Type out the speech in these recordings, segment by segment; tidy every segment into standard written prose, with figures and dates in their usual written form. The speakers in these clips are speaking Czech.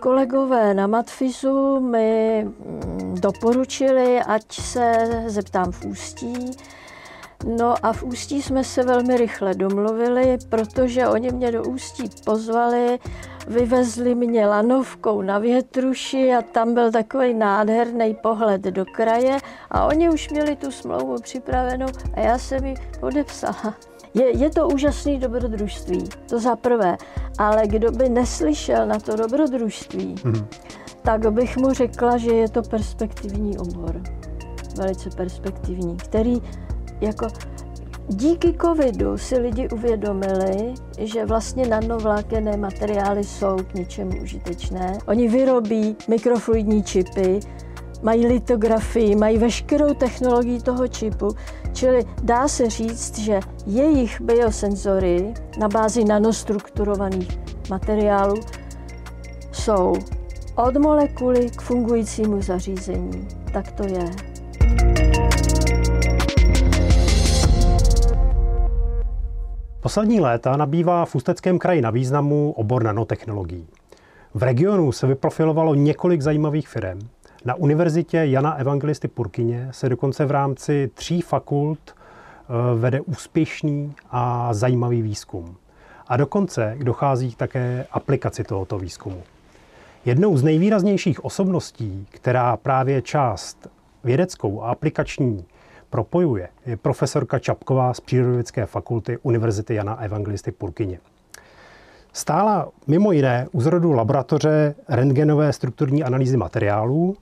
Kolegové na MatFyzu mi doporučili, ať se zeptám v Ústí. No a v Ústí jsme se velmi rychle domluvili, protože oni mě do Ústí pozvali, vyvezli mě lanovkou na Větruši a tam byl takový nádherný pohled do kraje a oni už měli tu smlouvu připravenou a já jsem ji podepsala. Je to úžasné dobrodružství, to za prvé, ale kdo by neslyšel na to dobrodružství, tak bych mu řekla, že je to perspektivní obor, velice perspektivní, který jako díky covidu si lidi uvědomili, že vlastně nanovlákenné materiály jsou k něčemu užitečné. Oni vyrobí mikrofluidní čipy, mají litografii, mají veškerou technologii toho čipu, čili dá se říct, že jejich biosenzory na bázi nanostrukturovaných materiálů jsou od molekuly k fungujícímu zařízení. Tak to je. Poslední léta nabývá v Ústeckém kraji na významu obor nanotechnologií. V regionu se vyprofilovalo několik zajímavých firem. Na Univerzitě Jana Evangelisty Purkyně se dokonce v rámci 3 fakult vede úspěšný a zajímavý výzkum. A dokonce dochází také aplikaci tohoto výzkumu. Jednou z nejvýraznějších osobností, která právě část vědeckou a aplikační propojuje, je profesorka Čapková z Přírodovědecké fakulty Univerzity Jana Evangelisty Purkyně. Stála mimo jiné u zrodu laboratoře rentgenové strukturní analýzy materiálů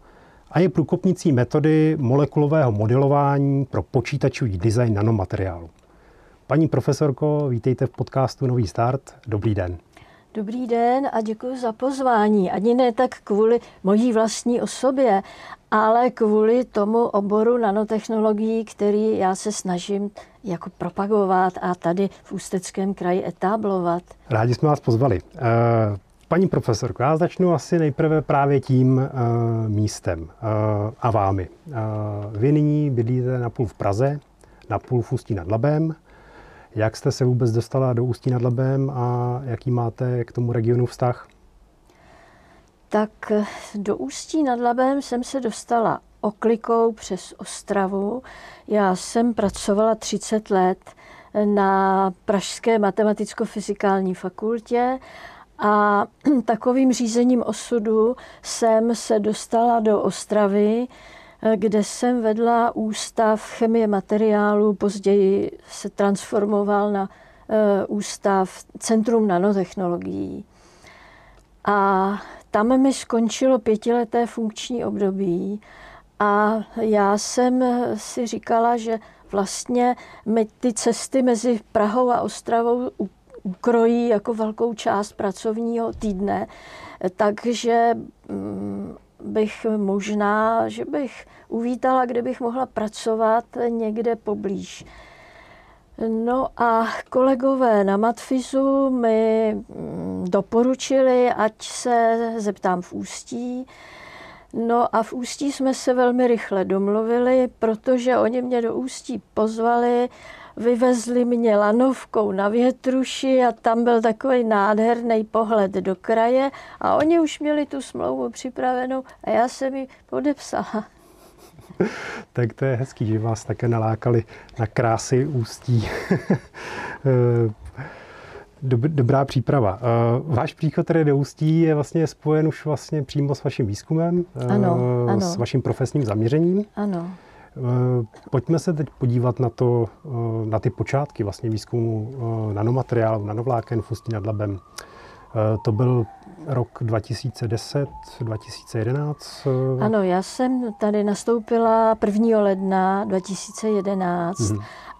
a je průkopnicí metody molekulového modelování pro počítačový design nanomateriálu. Paní profesorko, vítejte v podcastu Nový start. Dobrý den. Dobrý den a děkuji za pozvání. Ani ne tak kvůli mojí vlastní osobě, ale kvůli tomu oboru nanotechnologií, který já se snažím jako propagovat a tady v Ústeckém kraji etablovat. Rádi jsme vás pozvali. Paní profesorko, já začnu asi nejprve právě tím místem a vámi. Vy nyní bydlíte napůl v Praze, napůl v Ústí nad Labem. Jak jste se vůbec dostala do Ústí nad Labem a jaký máte k tomu regionu vztah? Tak do Ústí nad Labem jsem se dostala oklikou přes Ostravu. Já jsem pracovala 30 let na pražské matematicko-fyzikální fakultě a takovým řízením osudu jsem se dostala do Ostravy, kde jsem vedla ústav chemie materiálu, později se transformoval na ústav Centrum nanotechnologií. A tam mi skončilo 5leté funkční období a já jsem si říkala, že vlastně mi ty cesty mezi Prahou a Ostravou ukrojí jako velkou část pracovního týdne, takže bych uvítala, kdybych mohla pracovat někde poblíž. No a kolegové na MatFyzu mi doporučili, ať se zeptám v Ústí. No a v Ústí jsme se velmi rychle domluvili, protože oni mě do Ústí pozvali, vyvezli mě lanovkou na Větruši a tam byl takový nádherný pohled do kraje a oni už měli tu smlouvu připravenou a já jsem ji podepsala. Tak to je hezký, že vás také nalákali na krásy Ústí. Dobrá příprava. Váš příchod tedy do Ústí je vlastně spojen už vlastně přímo s vaším výzkumem, ano. S vaším profesním zaměřením. Ano. Pojďme se teď podívat na to, na ty počátky vlastně výzkumu nanomateriálů, nanovláken v Ústí nad Labem. To byl rok 2010, 2011? Ano, já jsem tady nastoupila 1. ledna 2011,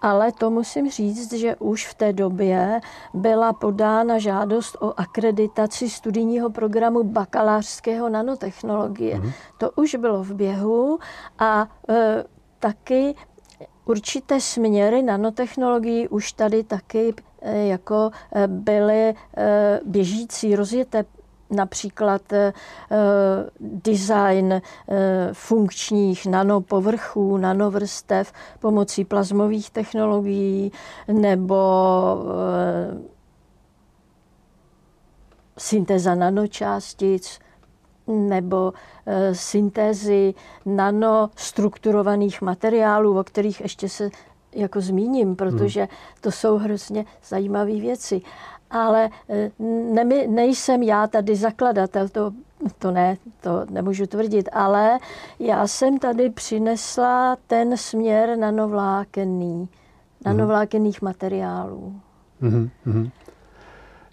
ale to musím říct, že už v té době byla podána žádost o akreditaci studijního programu bakalářského nanotechnologie. To už bylo v běhu a taky určité směry nanotechnologií už tady taky jako byly běžící, rozjeté, například design funkčních nanopovrchů, nanovrstev pomocí plazmových technologií nebo syntéza nanočástic, nebo syntézy nanostrukturovaných materiálů, o kterých ještě se jako zmíním, protože to jsou hrozně zajímavé věci. Ale nejsem já tady zakladatel, to nemůžu tvrdit, ale já jsem tady přinesla ten směr nanovlákenných materiálů.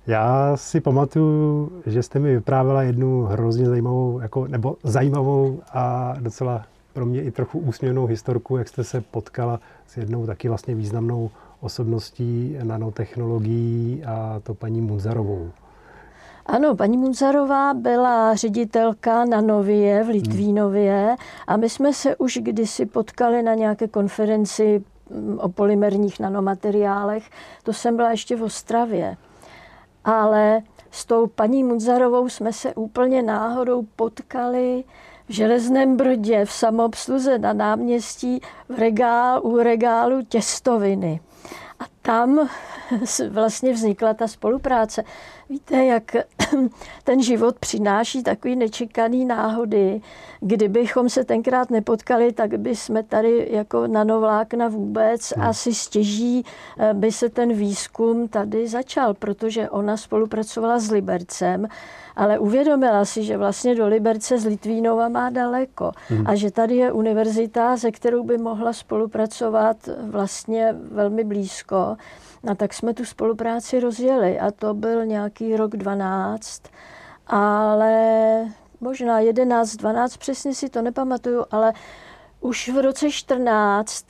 Já si pamatuju, že jste mi vyprávěla jednu hrozně zajímavou, zajímavou a docela pro mě i trochu úsměvnou historku, jak jste se potkala s jednou taky vlastně významnou osobností nanotechnologií, a to paní Munzarovou. Ano, paní Munzarová byla ředitelka Nanovie v Litvínově a my jsme se už kdysi potkali na nějaké konferenci o polymerních nanomateriálech. To jsem byla ještě v Ostravě. Ale s tou paní Munzarovou jsme se úplně náhodou potkali v Železném Brodě, v samoobsluze na náměstí u regálu těstoviny. A tam vlastně vznikla ta spolupráce. Víte, jak ten život přináší takový nečekaný náhody. Kdybychom se tenkrát nepotkali, tak by jsme tady jako nanovlákna vůbec asi stěží by se ten výzkum tady začal, protože ona spolupracovala s Libercem, ale uvědomila si, že vlastně do Liberce z Litvínova má daleko a že tady je univerzita, se kterou by mohla spolupracovat vlastně velmi blízko. A tak jsme tu spolupráci rozjeli a to byl nějaký rok 12, ale možná 11, 12, přesně si to nepamatuju, ale už v roce 14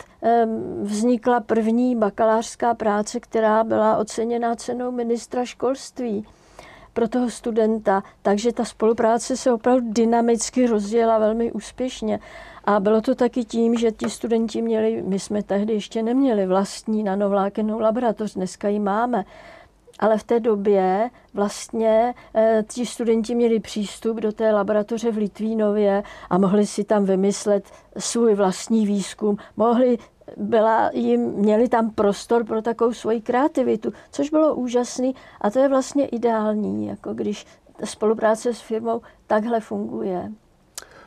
vznikla první bakalářská práce, která byla oceněna cenou ministra školství pro toho studenta. Takže ta spolupráce se opravdu dynamicky rozjela velmi úspěšně. A bylo to taky tím, že ti studenti měli, my jsme tehdy ještě neměli vlastní nanovlákennou laboratoř, dneska ji máme, ale v té době vlastně ti studenti měli přístup do té laboratoře v Litvínově a mohli si tam vymyslet svůj vlastní výzkum, měli tam prostor pro takovou svoji kreativitu, což bylo úžasný a to je vlastně ideální, jako když spolupráce s firmou takhle funguje.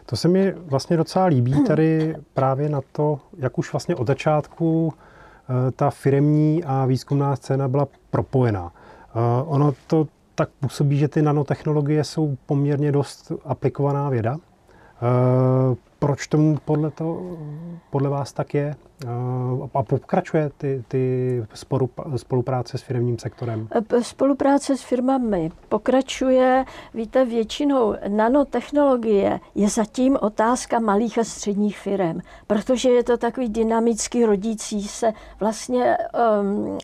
To se mi vlastně docela líbí tady právě na to, jak už vlastně od začátku ta firemní a výzkumná scéna byla propojená. Ono to tak působí, že ty nanotechnologie jsou poměrně dost aplikovaná věda. Proč tomu podle vás tak je? A pokračuje ty spolupráce s firemním sektorem? Spolupráce s firmami pokračuje. Víte, většinou nanotechnologie je zatím otázka malých a středních firem, protože je to takový dynamický rodící se vlastně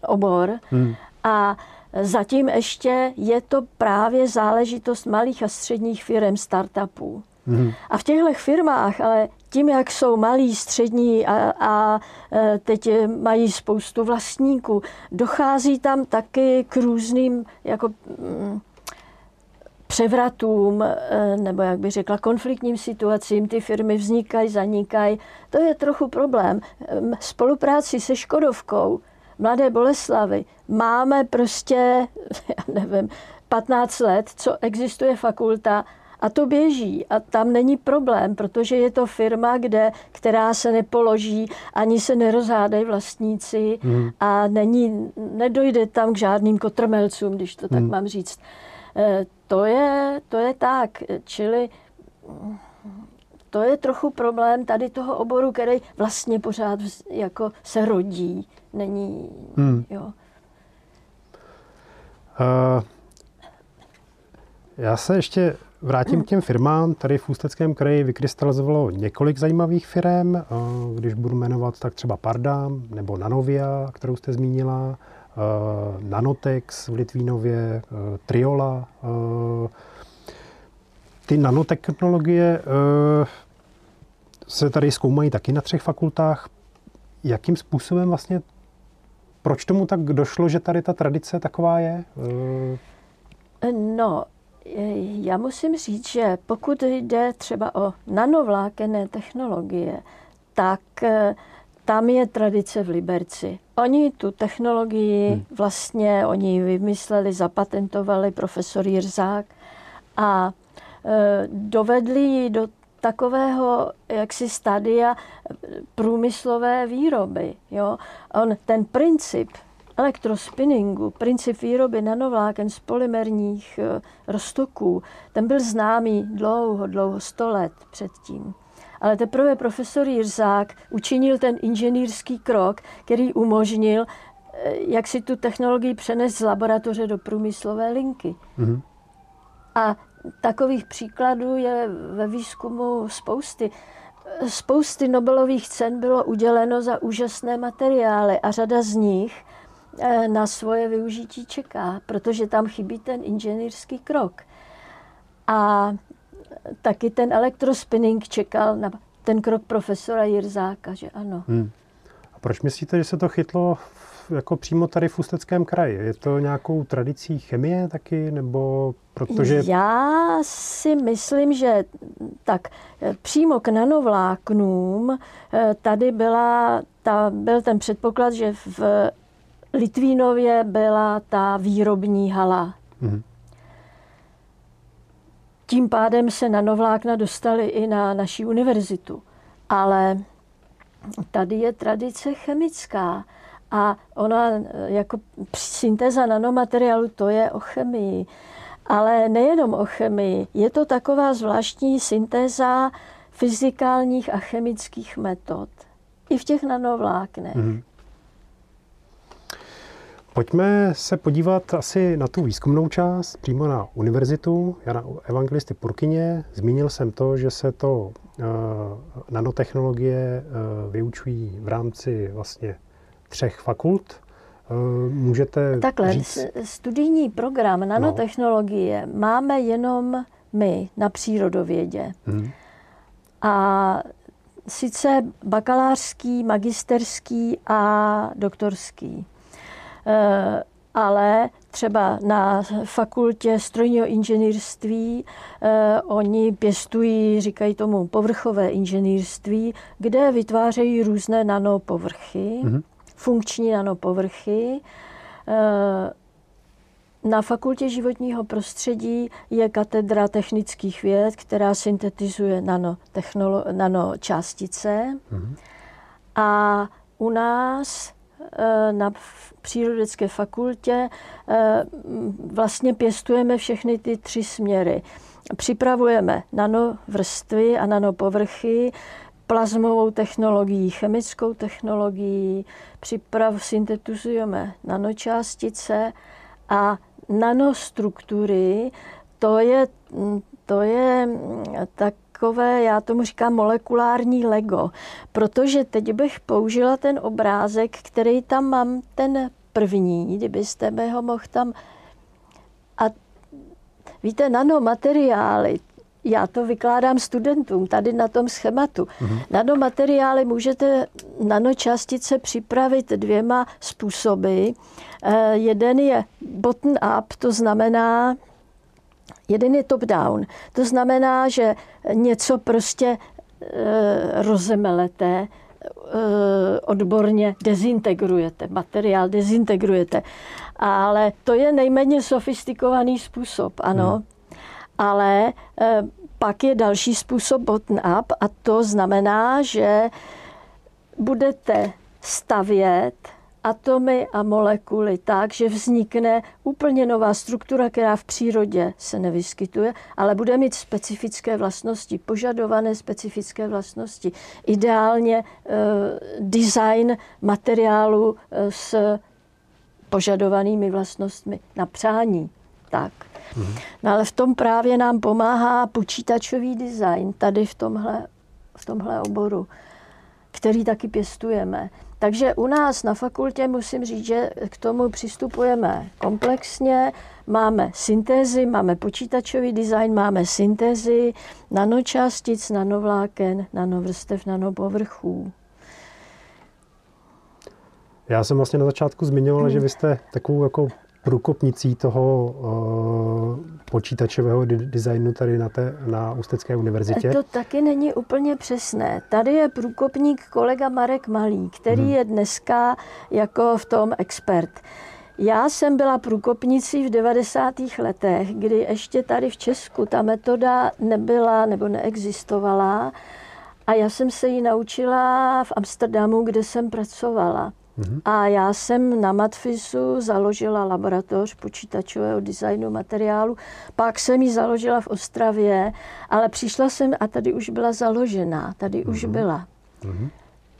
obor. A zatím ještě je to právě záležitost malých a středních firem, startupů. A v těchto firmách, ale tím, jak jsou malí, střední a teď mají spoustu vlastníků, dochází tam taky k různým převratům, nebo jak bych řekla, konfliktním situacím. Ty firmy vznikají, zanikají. To je trochu problém. Spolupráci se Škodovkou Mladé Boleslavy máme prostě, já nevím, 15 let, co existuje fakulta, a to běží a tam není problém, protože je to firma, která se nepoloží, ani se nerozhádají vlastníci a nedojde tam k žádným kotrmelcům, když to tak mám říct. To je tak, čili to je trochu problém tady toho oboru, který vlastně pořád jako se rodí. Není, jo. Já se ještě vrátím k těm firmám. Tady v Ústeckém kraji vykrystalizovalo několik zajímavých firm. Když budu jmenovat, tak třeba Pardam nebo Nanovia, kterou jste zmínila, Nanotex v Litvínově, Triola. Ty nanotechnologie se tady zkoumají taky na 3 fakultách. Jakým způsobem vlastně, proč tomu tak došlo, že tady ta tradice taková je? No, já musím říct, že pokud jde třeba o nanovlákenné technologie, tak tam je tradice v Liberci. Oni tu technologii vlastně, oni ji vymysleli, zapatentovali profesor Jirzák a dovedli ji do takového jaksi stadia průmyslové výroby. Jo? On ten princip elektrospinningu, princip výroby nanovláken z polymerních roztoků, ten byl známý dlouho, 100 let předtím. Ale teprve profesor Jirzák učinil ten inženýrský krok, který umožnil, jak si tu technologii přenést z laboratoře do průmyslové linky. Mhm. A takových příkladů je ve výzkumu spousty. Spousty Nobelových cen bylo uděleno za úžasné materiály a řada z nich na svoje využití čeká, protože tam chybí ten inženýrský krok. A taky ten elektrospinning čekal na ten krok profesora Jirzáka, že ano. A proč myslíte, že se to chytlo jako přímo tady v Ústeckém kraji? Je to nějakou tradicí chemie taky, nebo protože... Já si myslím, že tak přímo k nanovláknům tady byl ten předpoklad, že v Litvínově byla ta výrobní hala. Mhm. Tím pádem se nanovlákna dostaly i na naši univerzitu. Ale tady je tradice chemická. A ona jako syntéza nanomateriálu, to je o chemii. Ale nejenom o chemii. Je to taková zvláštní syntéza fyzikálních a chemických metod. I v těch nanovláknech. Mhm. Pojďme se podívat asi na tu výzkumnou část, přímo na Univerzitu Jana Evangelisty Purkyně. Zmínil jsem to, že se to nanotechnologie vyučují v rámci vlastně 3 fakult. Můžete takhle, říct... studijní program nanotechnologie máme jenom my na přírodovědě. Hmm. A sice bakalářský, magisterský a doktorský. Ale třeba na fakultě strojního inženýrství oni pěstují, říkají tomu, povrchové inženýrství, kde vytvářejí různé nanopovrchy, mm-hmm. funkční nanopovrchy. Na fakultě životního prostředí je katedra technických věd, která syntetizuje nanočástice. Mm-hmm. A u nás na Přírodovědecké fakultě vlastně pěstujeme všechny ty 3 směry. Připravujeme nanovrstvy a nanopovrchy, plazmovou technologií, chemickou technologií, syntetizujeme nanočástice a nanostruktury, to je tak, já tomu říkám molekulární Lego, protože teď bych použila ten obrázek, který tam mám, ten první, kdybyste mi ho mohl tam... A víte, nanomateriály, já to vykládám studentům tady na tom schématu. Mhm. Nanomateriály můžete, nanočástice připravit 2 způsoby. Jeden je bottom-up, to znamená... Jeden je top-down. To znamená, že něco prostě rozemelete, odborně dezintegrujete, materiál dezintegrujete. Ale to je nejméně sofistikovaný způsob, ano. Ale pak je další způsob bottom-up a to znamená, že budete stavět atomy a molekuly tak, že vznikne úplně nová struktura, která v přírodě se nevyskytuje, ale bude mít specifické vlastnosti, požadované specifické vlastnosti. Ideálně design materiálu s požadovanými vlastnostmi na přání. Tak. No ale v tom právě nám pomáhá počítačový design tady v tomhle oboru, který taky pěstujeme. Takže u nás na fakultě musím říct, že k tomu přistupujeme komplexně. Máme syntézy, máme počítačový design, máme syntézy nanočástic, nanovláken, nanovrstev, nanopovrchů. Já jsem vlastně na začátku zmiňovala, že vy jste takovou jako průkopnicí toho počítačového designu tady na Ústecké univerzitě. To taky není úplně přesné. Tady je průkopník kolega Marek Malý, který je dneska jako v tom expert. Já jsem byla průkopnicí v 90. letech, kdy ještě tady v Česku ta metoda nebyla nebo neexistovala a já jsem se ji naučila v Amsterdamu, kde jsem pracovala. A já jsem na MatFyzu založila laboratoř počítačového designu materiálu, pak jsem ji založila v Ostravě, ale přišla jsem a tady už byla založená, tady už byla.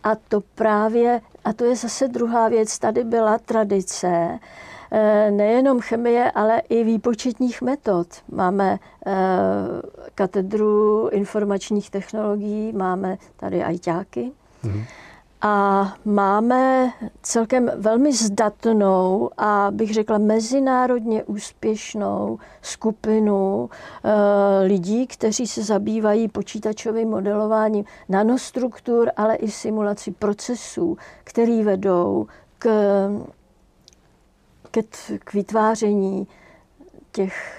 A to právě, a to je zase druhá věc, tady byla tradice, nejenom chemie, ale i výpočetních metod. Máme katedru informačních technologií, máme tady ajťáky. A máme celkem velmi zdatnou a bych řekla mezinárodně úspěšnou skupinu lidí, kteří se zabývají počítačovým modelováním nanostruktur, ale i simulací procesů, který vedou k vytváření těch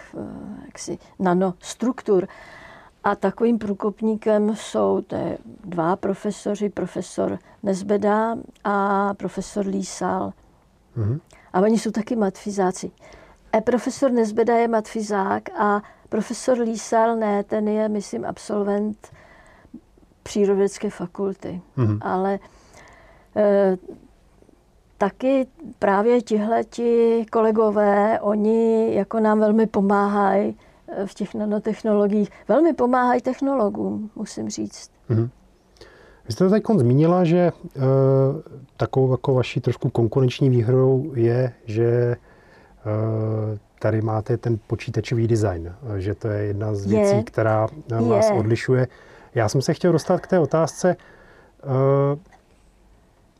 nanostruktur. A takovým průkopníkem jsou dva profesoři, profesor Nesbeda a profesor Lísal. A oni jsou taky matfyzáci. Profesor Nesbeda je matfyzák a profesor Lísal ne, ten je, myslím, absolvent Přírodovědecké fakulty. Ale taky právě tihleti kolegové, oni jako nám velmi pomáhají v těch nanotechnologiích. Velmi pomáhají technologům, musím říct. Vy jste to teď zmínila, že takovou jako vaší trošku konkurenční výhrou je, že tady máte ten počítačový design, že to je jedna z věcí, která vás odlišuje. Já jsem se chtěl dostat k té otázce.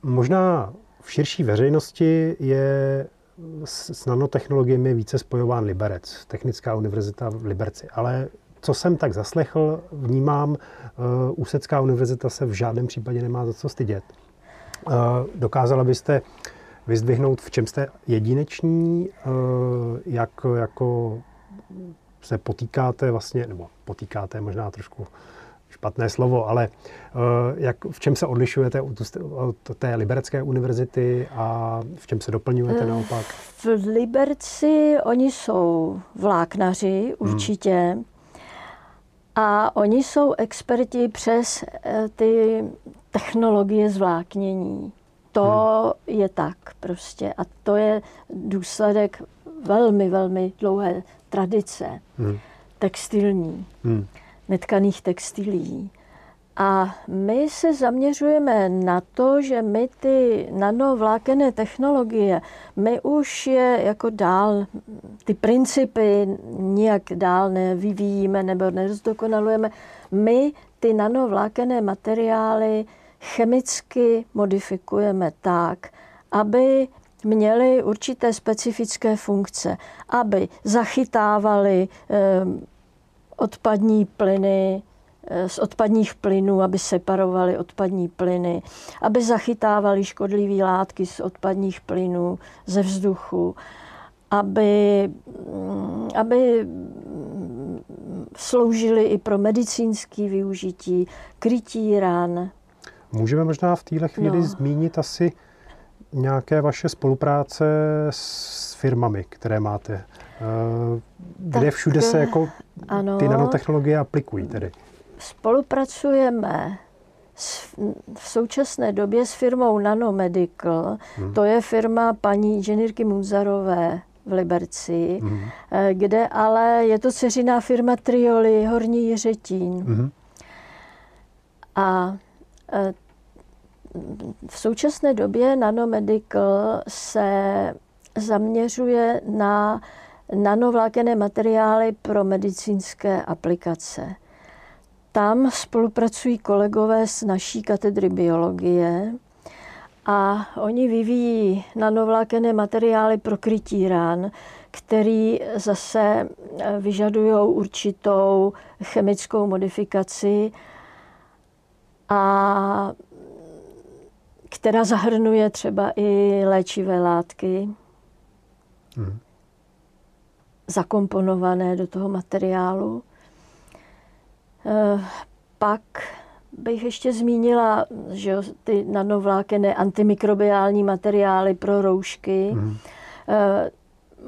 Možná v širší veřejnosti je s nanotechnologiemi více spojován Liberec, Technická univerzita v Liberci. Ale co jsem tak zaslechl, vnímám, Ústecká univerzita se v žádném případě nemá za co stydět. Dokázala byste vyzdvihnout, v čem jste jedineční, jak jako se potýkáte vlastně, nebo potýkáte možná trošku špatné slovo, ale v čem se odlišujete od té Liberecké univerzity a v čem se doplňujete naopak? V Liberci oni jsou vláknaři určitě a oni jsou experti přes ty technologie zvláknění. To je tak prostě a to je důsledek velmi, velmi dlouhé tradice textilní. Netkaných textilií. A my se zaměřujeme na to, že my ty nanovlákenné technologie, my už je jako dál, ty principy nijak dál nevyvíjíme nebo nerozdokonalujeme. My ty nanovlákenné materiály chemicky modifikujeme tak, aby měly určité specifické funkce, aby zachytávaly odpadní plyny, z odpadních plynů, aby separovali odpadní plyny, aby zachytávali škodlivé látky z odpadních plynů ze vzduchu, aby sloužili i pro medicínské využití, krytí ran. Můžeme možná v téhle chvíli zmínit asi nějaké vaše spolupráce s firmami, které máte, kde všude se jako ty nanotechnologie aplikují tedy? Spolupracujeme v současné době s firmou Nanomedical. To je firma paní inženýrky Munzarové v Liberci, kde ale je to dceřiná firma Trioly, Horní Jiřetín. A v současné době Nanomedical se zaměřuje na nanovlákenné materiály pro medicínské aplikace. Tam spolupracují kolegové z naší katedry biologie a oni vyvíjí nanovlákenné materiály pro krytí ran, který zase vyžadují určitou chemickou modifikaci a která zahrnuje třeba i léčivé látky zakomponované do toho materiálu. Pak bych ještě zmínila, že ty nanovlákenné antimikrobiální materiály pro roušky,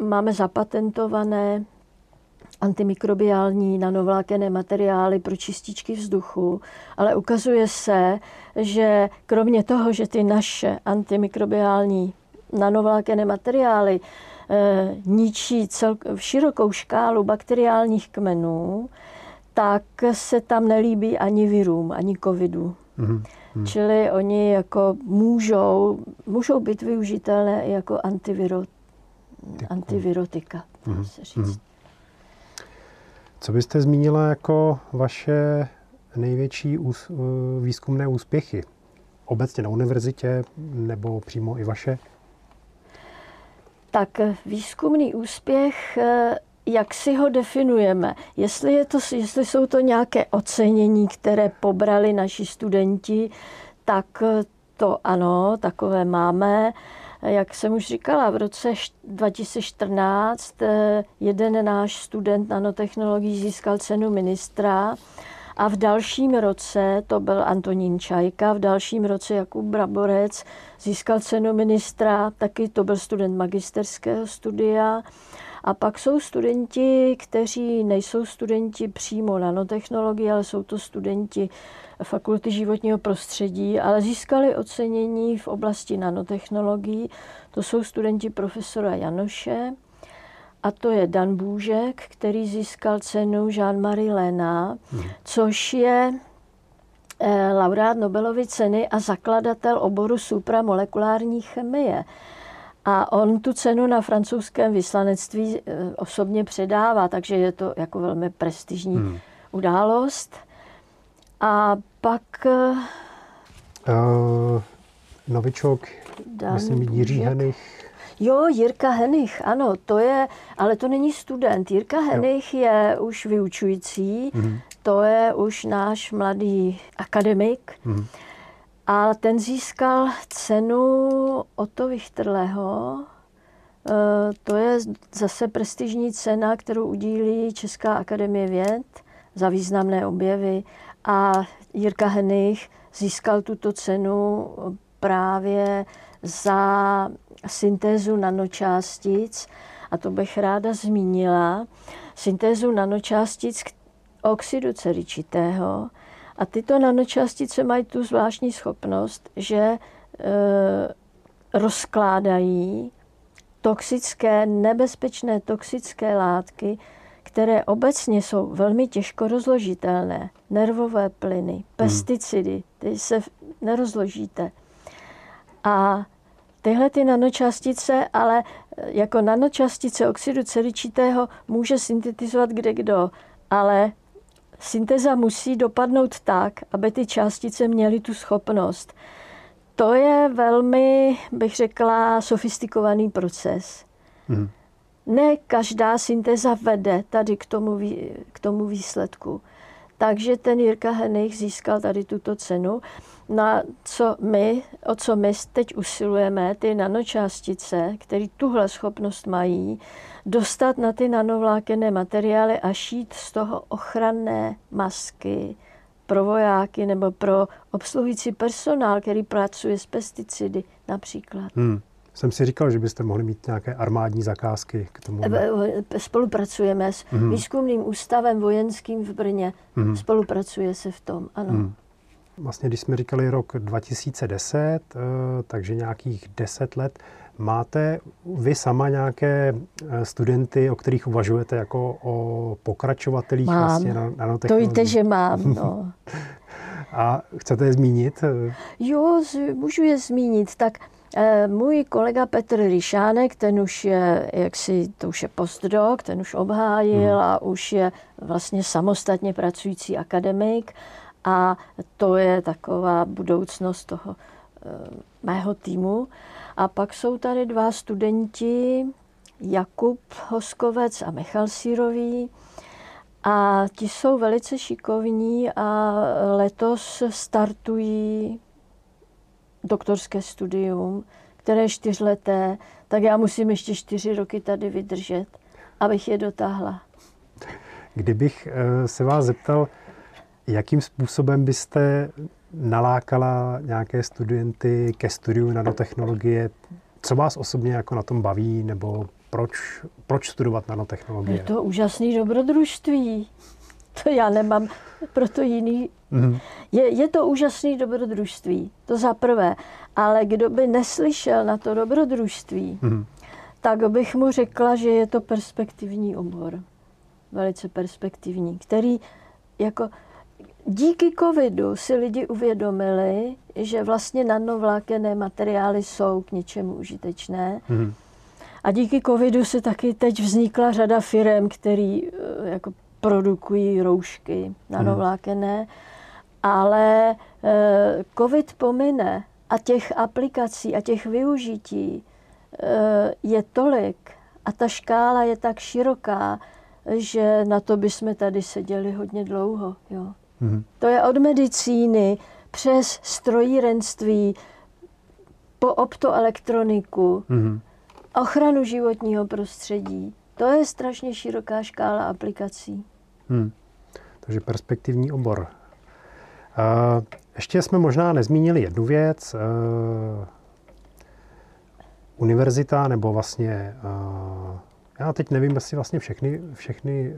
Máme zapatentované antimikrobiální nanovlákenné materiály pro čističky vzduchu, ale ukazuje se, že kromě toho, že ty naše antimikrobiální nanovlákenné materiály ničí širokou škálu bakteriálních kmenů, tak se tam nelíbí ani virům, ani covidu. Čili oni jako můžou být využitelné jako antivirotika, dá se říct. Co byste zmínila jako vaše největší výzkumné úspěchy? Obecně na univerzitě nebo přímo i vaše? Tak výzkumný úspěch, jak si ho definujeme? Jestli jsou to nějaké ocenění, které pobrali naši studenti, tak to ano, takové máme. Jak jsem už říkala, v roce 2014 jeden náš student nanotechnologií získal cenu ministra a v dalším roce, to byl Antonín Čajka, v dalším roce Jakub Braborec získal cenu ministra, taky to byl student magisterského studia. A pak jsou studenti, kteří nejsou studenti přímo nanotechnologie, ale jsou to studenti fakulty životního prostředí, ale získali ocenění v oblasti nanotechnologií. To jsou studenti profesora Janoše a to je Dan Bůžek, který získal cenu Jean-Marie Léna, což je laureát Nobelovy ceny a zakladatel oboru supramolekulární chemie. A on tu cenu na francouzském vyslanectví osobně předává, takže je to jako velmi prestižní událost. A pak... novičok, myslím, Jiří Hennych. Jo, Jirka Hennych, ano, to je, ale to není student. Jirka Hennych je už vyučující, to je už náš mladý akademik. A ten získal cenu Otto Wichterleho. To je zase prestižní cena, kterou udílí Česká akademie věd za významné objevy. A Jirka Hennych získal tuto cenu právě za syntézu nanočástic. A to bych ráda zmínila. Syntézu nanočástic oxidu ceričitého. A tyto nanočástice mají tu zvláštní schopnost, že rozkládají toxické, nebezpečné toxické látky, které obecně jsou velmi těžko rozložitelné. Nervové plyny, pesticidy, ty se nerozložíte. A tyhle ty nanočástice, ale jako nanočástice oxidu ceričitého může syntetizovat kdekdo, ale syntéza musí dopadnout tak, aby ty částice měly tu schopnost. To je velmi, bych řekla, sofistikovaný proces. Ne každá syntéza vede tady k tomu výsledku. Takže ten Jirka Hennych získal tady tuto cenu. O co my teď usilujeme, ty nanočástice, které tuhle schopnost mají, dostat na ty nanovlákenné materiály a šít z toho ochranné masky pro vojáky nebo pro obsluhující personál, který pracuje s pesticidy například. Jsem si říkal, že byste mohli mít nějaké armádní zakázky k tomu. Spolupracujeme s výzkumným ústavem vojenským v Brně. Spolupracuje se v tom, ano. Vlastně, když jsme říkali rok 2010, takže nějakých 10 let, máte vy sama nějaké studenty, o kterých uvažujete jako o pokračovatelích? Mám. Vlastně to víte, že mám. No. A chcete je zmínit? Jo, můžu je zmínit. Tak můj kolega Petr Ryšánek, ten už je, postdoc, ten už obhájil a už je vlastně samostatně pracující akademik. A to je taková budoucnost toho mého týmu. A pak jsou tady dva studenti, Jakub Hoskovec a Michal Sírový. A ti jsou velice šikovní a letos startují doktorské studium, které je 4leté, tak já musím ještě 4 roky tady vydržet, abych je dotáhla. Kdybych se vás zeptal, jakým způsobem byste nalákala nějaké studenty ke studiu nanotechnologie? Co vás osobně jako na tom baví, nebo proč studovat nanotechnologie? Je to úžasný dobrodružství. To já nemám proto jiný. Je to úžasný dobrodružství, to za prvé. Ale kdo by neslyšel na to dobrodružství, tak bych mu řekla, že je to perspektivní obor. Velice perspektivní, který jako... Díky covidu si lidi uvědomili, že vlastně nanovlákenné materiály jsou k něčemu užitečné. A díky covidu si taky teď vznikla řada firem, které jako produkují roušky nanovlákenné, ale covid pomine a těch aplikací a těch využití je tolik a ta škála je tak široká, že na to bychom tady seděli hodně dlouho. Jo. To je od medicíny přes strojírenství, po optoelektroniku, ochranu životního prostředí. To je strašně široká škála aplikací. Takže perspektivní obor. Ještě jsme možná nezmínili jednu věc. Univerzita, nebo vlastně... já teď nevím, jestli vlastně všechny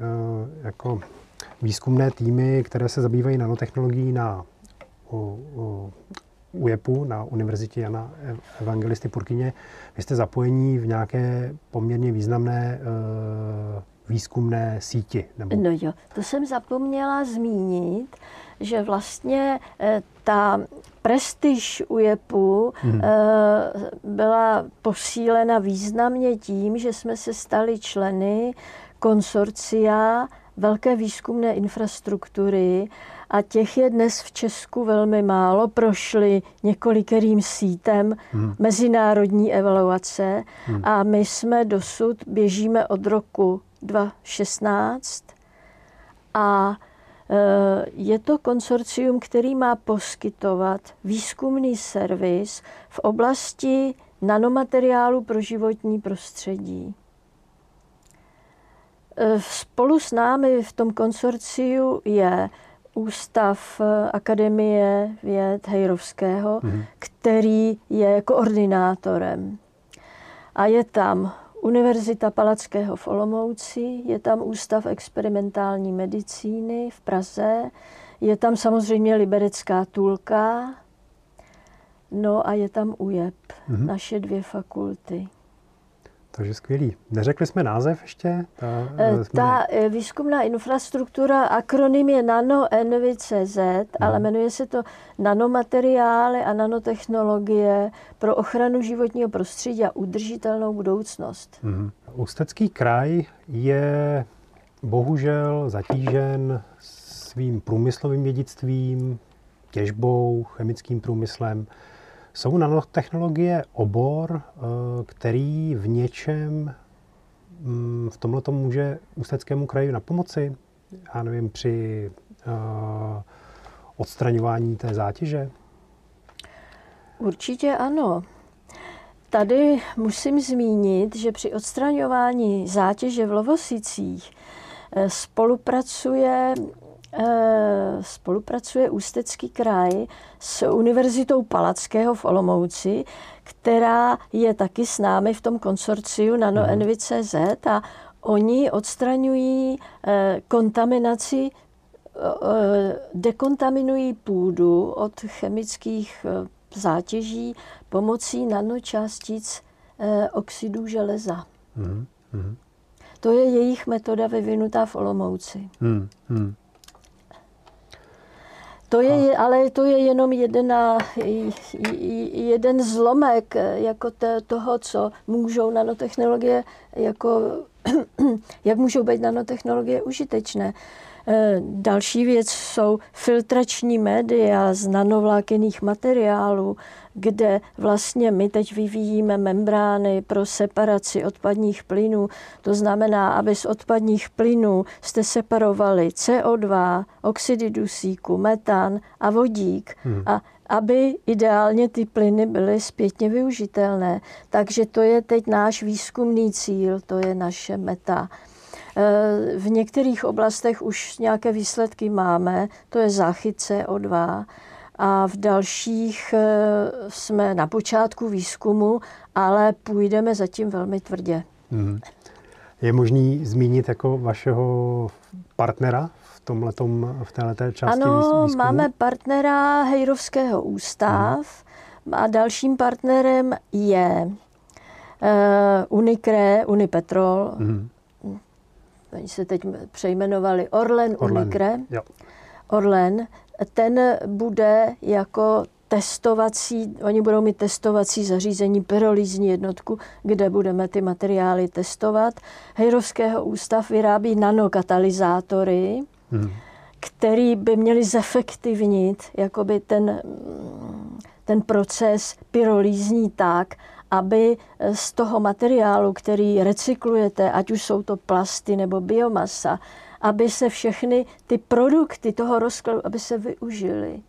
jako... výzkumné týmy, které se zabývají nanotechnologií na UJEPu, na Univerzitě Jana Evangelisty Purkyně. Vy jste zapojení v nějaké poměrně významné výzkumné síti. Nebo... No jo, to jsem zapomněla zmínit, že vlastně ta prestiž UJEPu byla posílena významně tím, že jsme se stali členy konsorcia velké výzkumné infrastruktury a těch je dnes v Česku velmi málo, prošly několikerým sítem mezinárodní evaluace a my jsme dosud, běžíme od roku 2016 a je to konsorcium, který má poskytovat výzkumný servis v oblasti nanomateriálu pro životní prostředí. Spolu s námi v tom konsorciu je Ústav Akademie věd Heyrovského, který je koordinátorem. A je tam Univerzita Palackého v Olomouci, je tam Ústav experimentální medicíny v Praze, je tam samozřejmě liberecká Tulka, no a je tam UJEP, naše dvě fakulty. Takže skvělý. Neřekli jsme název ještě? Ta výzkumná infrastruktura, akronym je NanoEnviCZ, ale jmenuje se to Nanomateriály a nanotechnologie pro ochranu životního prostředí a udržitelnou budoucnost. Ústecký kraj je bohužel zatížen svým průmyslovým dědictvím, těžbou, chemickým průmyslem. Jsou nanotechnologie obor, který v něčem v tomhletom může Ústeckému kraji napomoci? Já nevím, při odstraňování té zátěže? Určitě ano. Tady musím zmínit, že při odstraňování zátěže v Lovosicích spolupracuje Ústecký kraj s Univerzitou Palackého v Olomouci, která je taky s námi v tom konsorciu NanoEnviCZ a oni odstraňují kontaminaci, dekontaminují půdu od chemických zátěží pomocí nanočástic oxidů železa. To je jejich metoda vyvinutá v Olomouci. Ale to je jenom jeden zlomek jako toho, co můžou nanotechnologie, jako, jak můžou být nanotechnologie užitečné. Další věc jsou filtrační média z nanovlákenných materiálů, kde vlastně my teď vyvíjíme membrány pro separaci odpadních plynů. To znamená, aby z odpadních plynů jste separovali CO2, oxidy dusíku, metan a vodík. A aby ideálně ty plyny byly zpětně využitelné. Takže to je teď náš výzkumný cíl, to je naše meta. V některých oblastech už nějaké výsledky máme, to je záchyt CO2 a v dalších jsme na počátku výzkumu, ale půjdeme zatím velmi tvrdě. Mm. Je možný zmínit jako vašeho partnera v této části výzkumu? Ano, máme partnera Heyrovského ústav a dalším partnerem je UniCRE, Unipetrol. Oni se teď přejmenovali Orlen. UniCRE. Jo. Orlen, ten bude jako testovací, oni budou mít testovací zařízení, pyrolýzní jednotku, kde budeme ty materiály testovat. Heyrovského ústav vyrábí nanokatalyzátory, který by měly zefektivnit jakoby ten proces pyrolýzní tak, aby z toho materiálu, který recyklujete, ať už jsou to plasty nebo biomasa, aby se všechny ty produkty toho rozkladu, aby se využily.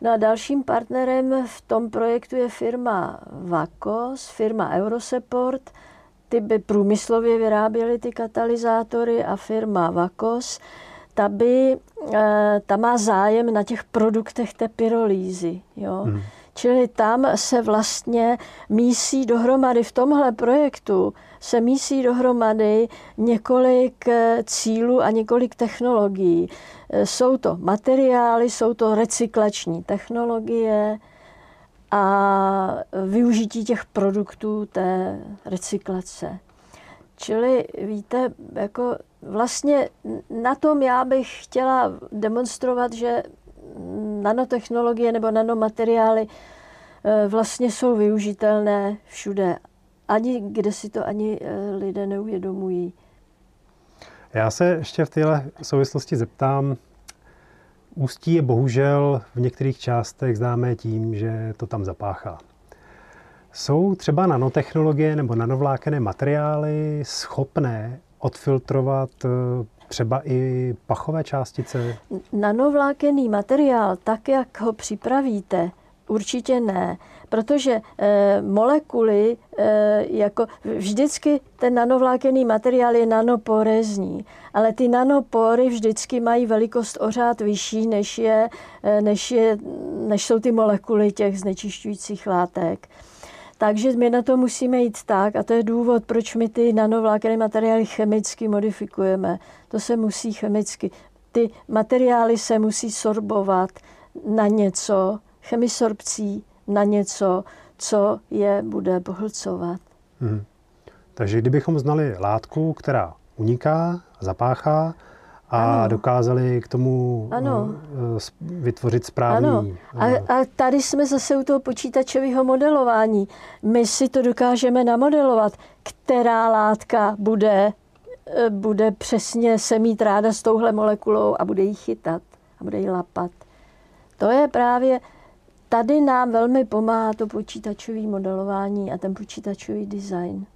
No a dalším partnerem v tom projektu je firma Vakos, firma Eurosupport. Ty by průmyslově vyráběly ty katalyzátory a firma Vakos, ta má zájem na těch produktech té pyrolýzy. Jo? Čili tam se vlastně mísí dohromady, v tomhle projektu se mísí dohromady několik cílů a několik technologií. Jsou to materiály, jsou to recyklační technologie a využití těch produktů té recyklace. Čili víte, jako vlastně na tom já bych chtěla demonstrovat, že nanotechnologie nebo nanomateriály vlastně jsou využitelné všude. Ani kde si to ani lidé neuvědomují. Já se ještě v této souvislosti zeptám. Ústí je bohužel v některých částech známé tím, že to tam zapáchá. Jsou třeba nanotechnologie nebo nanovlákené materiály schopné odfiltrovat třeba i pachové částice? Nanovlákený materiál, tak jak ho připravíte, určitě ne, protože molekuly, jako vždycky ten nanovlákený materiál je nanoporezní, ale ty nanopory vždycky mají velikost o řád vyšší, než jsou ty molekuly těch znečišťujících látek. Takže my na to musíme jít tak, a to je důvod, proč my ty nanovlákené materiály chemicky modifikujeme. To se musí chemicky. Ty materiály se musí sorbovat na něco, chemisorpcí na něco, co je bude pohlcovat. Takže kdybychom znali látku, která uniká, zapáchá, a ano, dokázali k tomu vytvořit správný... Ano. A tady jsme zase u toho počítačového modelování. My si to dokážeme namodelovat, která látka bude přesně se mít ráda s touhle molekulou a bude ji chytat a bude ji lapat. To je právě... Tady nám velmi pomáhá to počítačové modelování a ten počítačový design.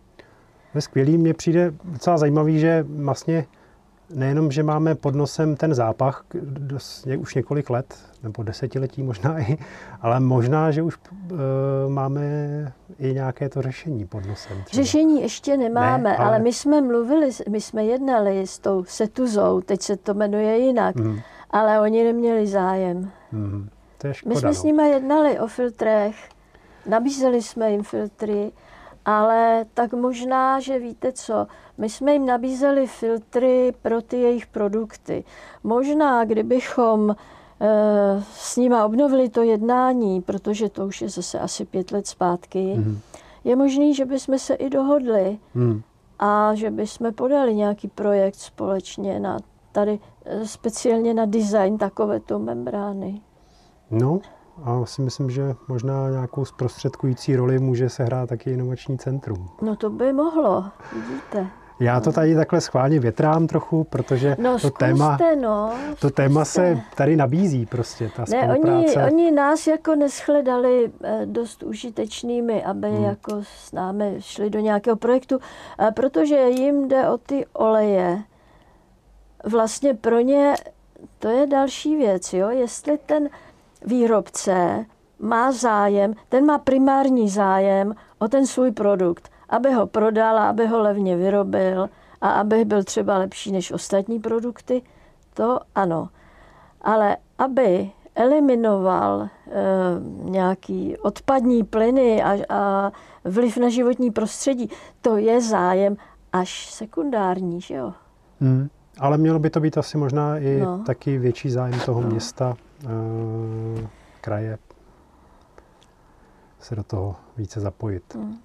Skvělý, mně přijde docela zajímavý, že vlastně... Nejenom, že máme pod nosem ten zápach už několik let, nebo desetiletí možná i, ale možná, že už máme i nějaké to řešení pod nosem. Třeba. Řešení ještě nemáme, ale my jsme jednali s tou Setuzou, teď se to jmenuje jinak, ale oni neměli zájem. To je škoda, my jsme s nimi jednali o filtrech, nabízeli jsme jim filtry, ale tak možná, že víte co, my jsme jim nabízeli filtry pro ty jejich produkty. Možná, kdybychom s nima obnovili to jednání, protože to už je zase asi 5 let zpátky, je možný, že bychom se i dohodli a že bychom podali nějaký projekt společně speciálně na design takovéto membrány. No. A si myslím, že možná nějakou zprostředkující roli může sehrát taky inovační centrum. No to by mohlo, vidíte. Já to tady takhle schválně větrám trochu, protože to téma se tady nabízí prostě, ta spolupráce. Oni nás jako neshledali dost užitečnými, aby jako s námi šli do nějakého projektu, protože jim jde o ty oleje. Vlastně pro ně to je další věc, jo? Jestli ten výrobce má zájem, ten má primární zájem o ten svůj produkt, aby ho prodal, aby ho levně vyrobil a aby byl třeba lepší než ostatní produkty, to ano. Ale aby eliminoval nějaký odpadní plyny a vliv na životní prostředí, to je zájem až sekundární, že jo? Hmm. Ale mělo by to být asi možná i taky větší zájem toho města, kraje, se do toho více zapojit. Hmm.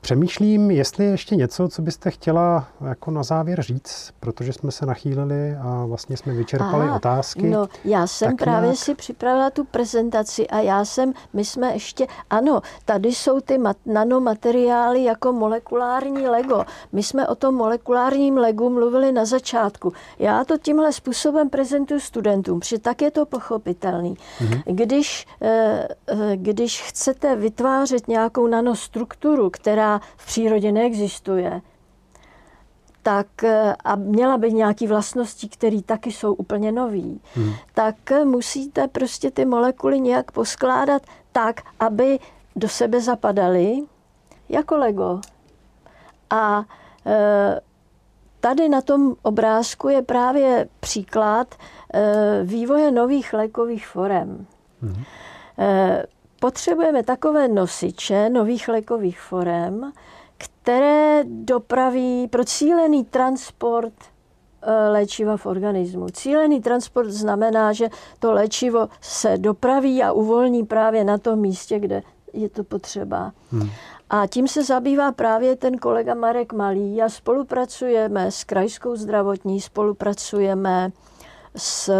Přemýšlím, jestli je ještě něco, co byste chtěla jako na závěr říct, protože jsme se nachýlili a vlastně jsme vyčerpali otázky. No, já jsem si připravila tu prezentaci a my jsme ještě, tady jsou ty nanomateriály jako molekulární Lego. My jsme o tom molekulárním Legu mluvili na začátku. Já to tímhle způsobem prezentuju studentům, protože tak je to pochopitelný. Mhm. Když chcete vytvářet nějakou nanostrukturu, která v přírodě neexistuje, tak a měla by nějaký vlastnosti, které taky jsou úplně nový, tak musíte prostě ty molekuly nějak poskládat tak, aby do sebe zapadaly jako Lego. A tady na tom obrázku je právě příklad vývoje nových lékových forem. Potřebujeme takové nosiče nových lékových forem, které dopraví pro cílený transport léčiva v organismu. Cílený transport znamená, že to léčivo se dopraví a uvolní právě na tom místě, kde je to potřeba. A tím se zabývá právě ten kolega Marek Malý a spolupracujeme s Krajskou zdravotní, spolupracujeme s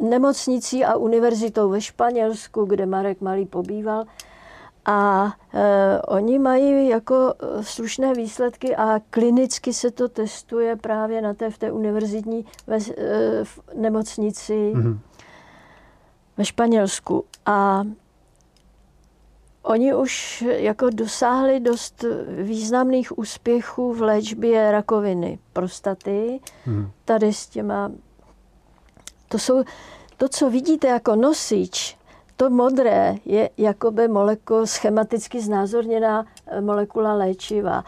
nemocnicí a univerzitou ve Španělsku, kde Marek Malý pobýval. A oni mají jako slušné výsledky a klinicky se to testuje právě na té univerzitní nemocnici ve Španělsku. A oni už jako dosáhli dost významných úspěchů v léčbě rakoviny prostaty. Tady s těma... To, co vidíte jako nosič, to modré je jakoby schematicky znázorněná molekula léčiva.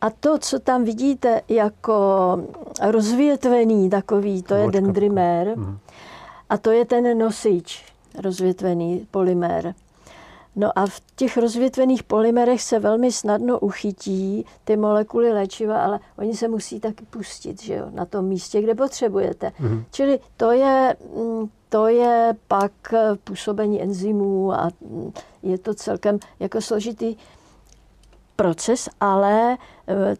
A to, co tam vidíte jako rozvětvený takový, to je dendrimér. A to je ten nosič, rozvětvený polymér. No a v těch rozvětvených polymerech se velmi snadno uchytí ty molekuly léčiva, ale oni se musí taky pustit, že jo, na tom místě, kde potřebujete. Čili to je pak působení enzymů a je to celkem jako složitý proces, ale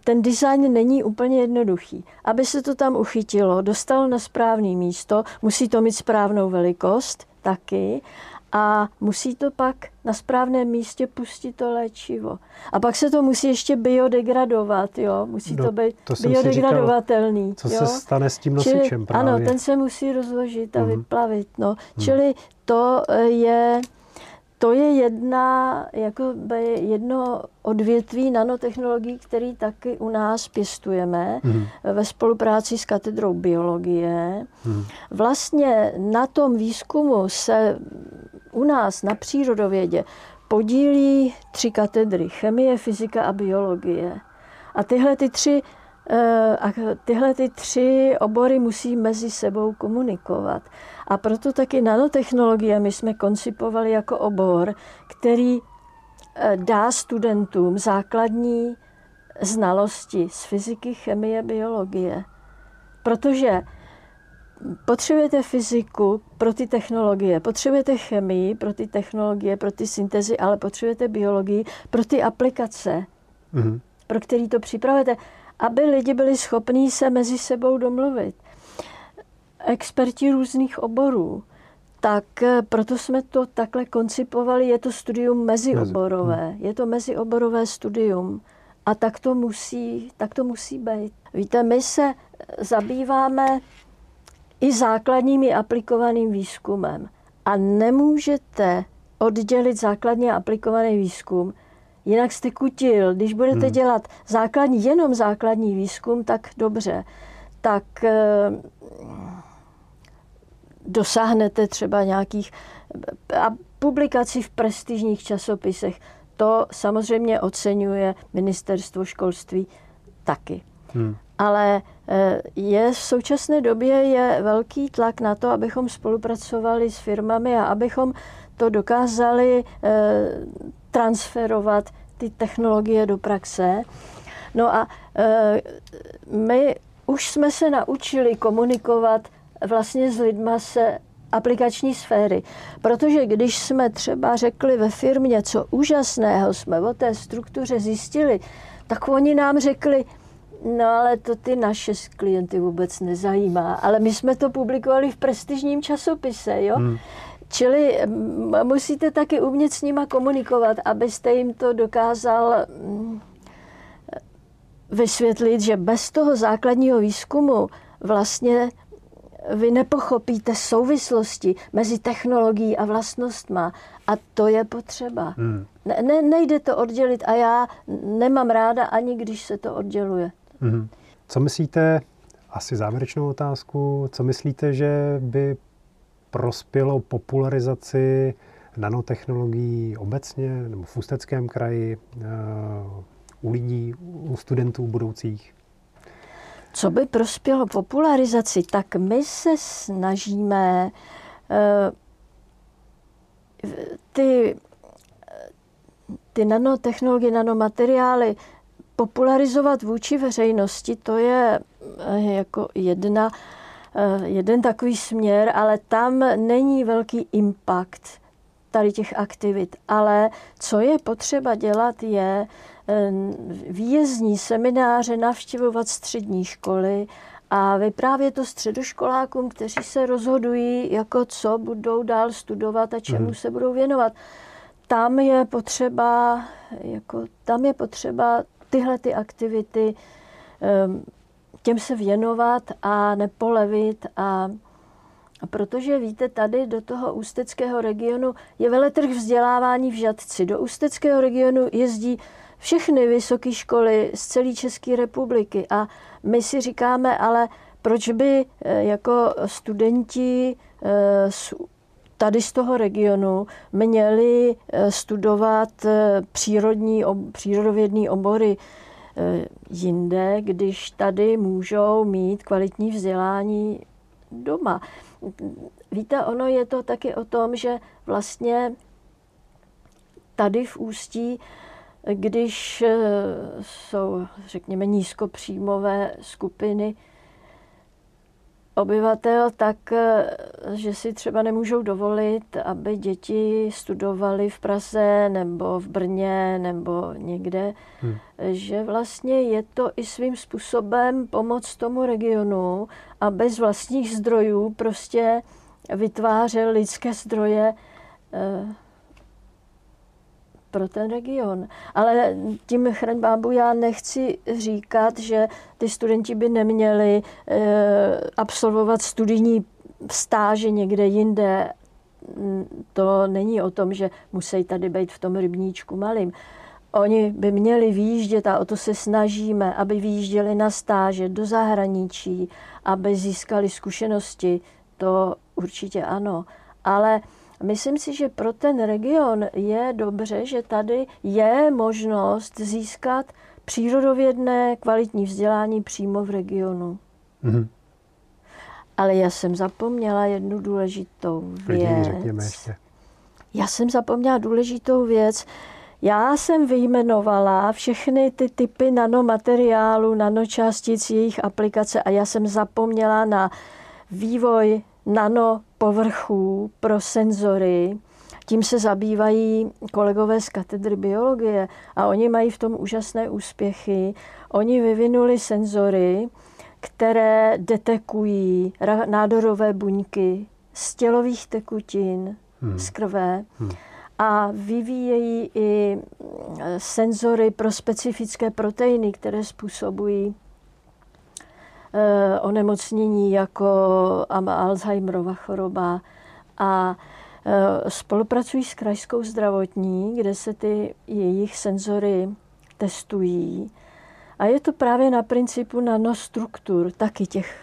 ten design není úplně jednoduchý. Aby se to tam uchytilo, dostalo na správné místo, musí to mít správnou velikost taky, a musí to pak na správném místě pustit to léčivo. A pak se to musí ještě biodegradovat, jo? Musí to být biodegradovatelný. Říkal, co se stane s tím nosičem právě. Ano, ten se musí rozložit a vyplavit. Čili to je jedno odvětví nanotechnologií, které taky u nás pěstujeme ve spolupráci s katedrou biologie. Vlastně na tom výzkumu se u nás na přírodovědě podílí 3 katedry: chemie, fyzika a biologie. A tyhle tři obory musí mezi sebou komunikovat. A proto taky nanotechnologie my jsme koncipovali jako obor, který dá studentům základní znalosti z fyziky, chemie, biologie. Protože potřebujete fyziku pro ty technologie, potřebujete chemii pro ty technologie, pro ty syntezy, ale potřebujete biologii pro ty aplikace, pro který to připravujete, aby lidi byli schopní se mezi sebou domluvit. Experti různých oborů. Tak proto jsme to takhle koncipovali. Je to studium mezioborové. Je to mezioborové studium. A tak to musí být. Víte, my se zabýváme i základním i aplikovaným výzkumem. A nemůžete oddělit základní a aplikovaný výzkum. Jinak jste kutil. Když budete dělat jenom základní výzkum, tak dobře. Tak dosáhnete třeba nějakých publikací v prestižních časopisech. To samozřejmě oceňuje ministerstvo školství taky. ale v současné době je velký tlak na to, abychom spolupracovali s firmami a abychom to dokázali transferovat ty technologie do praxe. No a my už jsme se naučili komunikovat vlastně s lidma se aplikační sféry. Protože když jsme třeba řekli ve firmě, co úžasného jsme o té struktuře zjistili, tak oni nám řekli, no ale to ty naše klienty vůbec nezajímá. Ale my jsme to publikovali v prestižním časopise, jo? Čili musíte taky umět s nima komunikovat, abyste jim to dokázal vysvětlit, že bez toho základního výzkumu vlastně vy nepochopíte souvislosti mezi technologií a vlastnostma. A to je potřeba. Nejde to oddělit a já nemám ráda, ani když se to odděluje. Co myslíte, asi závěrečnou otázku, co myslíte, že by prospělo popularizaci nanotechnologií obecně, nebo v Ústeckém kraji, u lidí, u studentů budoucích? Co by prospělo popularizaci? Tak my se snažíme ty nanotechnologie, nanomateriály popularizovat vůči veřejnosti. To je jako jeden takový směr, ale tam není velký impact tady těch aktivit. Ale co je potřeba dělat, je výjezdní semináře, navštěvovat střední školy a vyprávět to středoškolákům, kteří se rozhodují, jako co budou dál studovat a čemu se budou věnovat. Tam je potřeba tyhle ty aktivity, těm se věnovat a nepolevit. A protože víte, tady do toho ústeckého regionu je veletrh vzdělávání v Žatci. Do ústeckého regionu jezdí všechny vysoké školy z celé České republiky a my si říkáme, ale proč by jako studenti tady z toho regionu měli studovat přírodovědné obory jinde, když tady můžou mít kvalitní vzdělání doma. Víte, ono je to taky o tom, že vlastně tady v Ústí, když jsou, řekněme, nízkopříjmové skupiny obyvatel, tak že si třeba nemůžou dovolit, aby děti studovaly v Praze nebo v Brně nebo někde, že vlastně je to i svým způsobem pomoc tomu regionu, aby z vlastních zdrojů prostě vytvářel lidské zdroje pro ten region. Ale tím, chraň bábu, já nechci říkat, že ty studenti by neměli absolvovat studijní stáže někde jinde. To není o tom, že musí tady být v tom rybníčku malým. Oni by měli vyjíždět a o to se snažíme, aby vyjížděli na stáže do zahraničí, aby získali zkušenosti. To určitě ano. Ale myslím si, že pro ten region je dobře, že tady je možnost získat přírodovědné kvalitní vzdělání přímo v regionu. Ale já jsem zapomněla jednu důležitou věc. Já jsem vyjmenovala všechny ty typy nanomateriálů, nanočástic, jejich aplikace a já jsem zapomněla na vývoj nanopovrchů pro senzory. Tím se zabývají kolegové z katedry biologie a oni mají v tom úžasné úspěchy. Oni vyvinuli senzory, které detekují nádorové buňky z tělových tekutin, z krve a vyvíjejí i senzory pro specifické proteiny, které způsobují onemocnění jako Alzheimerova choroba a spolupracují s Krajskou zdravotní, kde se ty jejich senzory testují. A je to právě na principu nanostruktur, taky těch,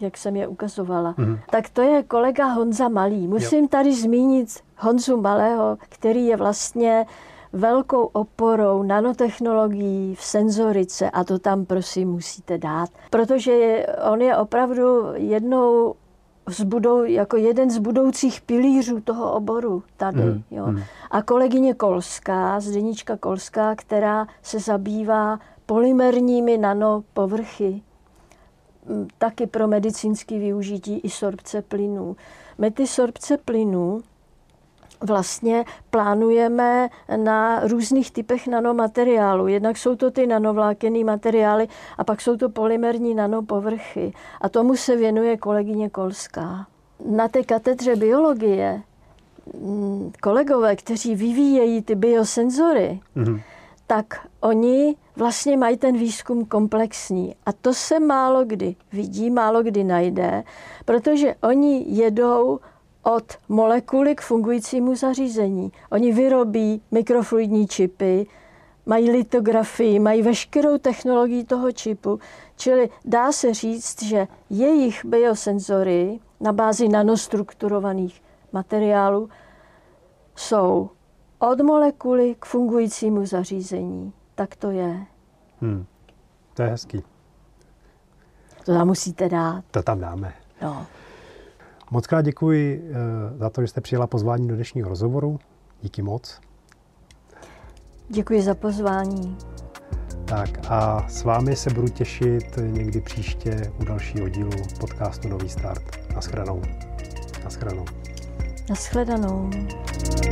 jak jsem je ukazovala. Tak to je kolega Honza Malý. Musím tady zmínit Honzu Malého, který je vlastně velkou oporou nanotechnologií v senzorice a to tam prosím musíte dát, protože on je opravdu jeden z budoucích pilířů toho oboru tady. Jo. A kolegyně Kolská, Zdenička Kolská, která se zabývá polymerními nanopovrchy, taky pro medicínské využití i sorpce plynů. My ty sorpce plynů vlastně plánujeme na různých typech nanomateriálu. Jednak jsou to ty nanovlákenné materiály a pak jsou to polymerní nanopovrchy. A tomu se věnuje kolegyně Kolská. Na té katedře biologie kolegové, kteří vyvíjejí ty biosenzory, tak oni vlastně mají ten výzkum komplexní. A to se málo kdy vidí, málo kdy najde, protože oni jedou od molekuly k fungujícímu zařízení. Oni vyrobí mikrofluidní čipy, mají litografii, mají veškerou technologii toho čipu. Čili dá se říct, že jejich biosenzory na bázi nanostrukturovaných materiálů jsou od molekuly k fungujícímu zařízení. Tak to je. To je hezký. To tam musíte dát. To tam dáme. No. Mockrát děkuji za to, že jste přijela pozvání do dnešního rozhovoru. Díky moc. Děkuji za pozvání. Tak a s vámi se budu těšit někdy příště u dalšího dílu podcastu Nový start. Naschledanou. Naschledanou. Naschledanou.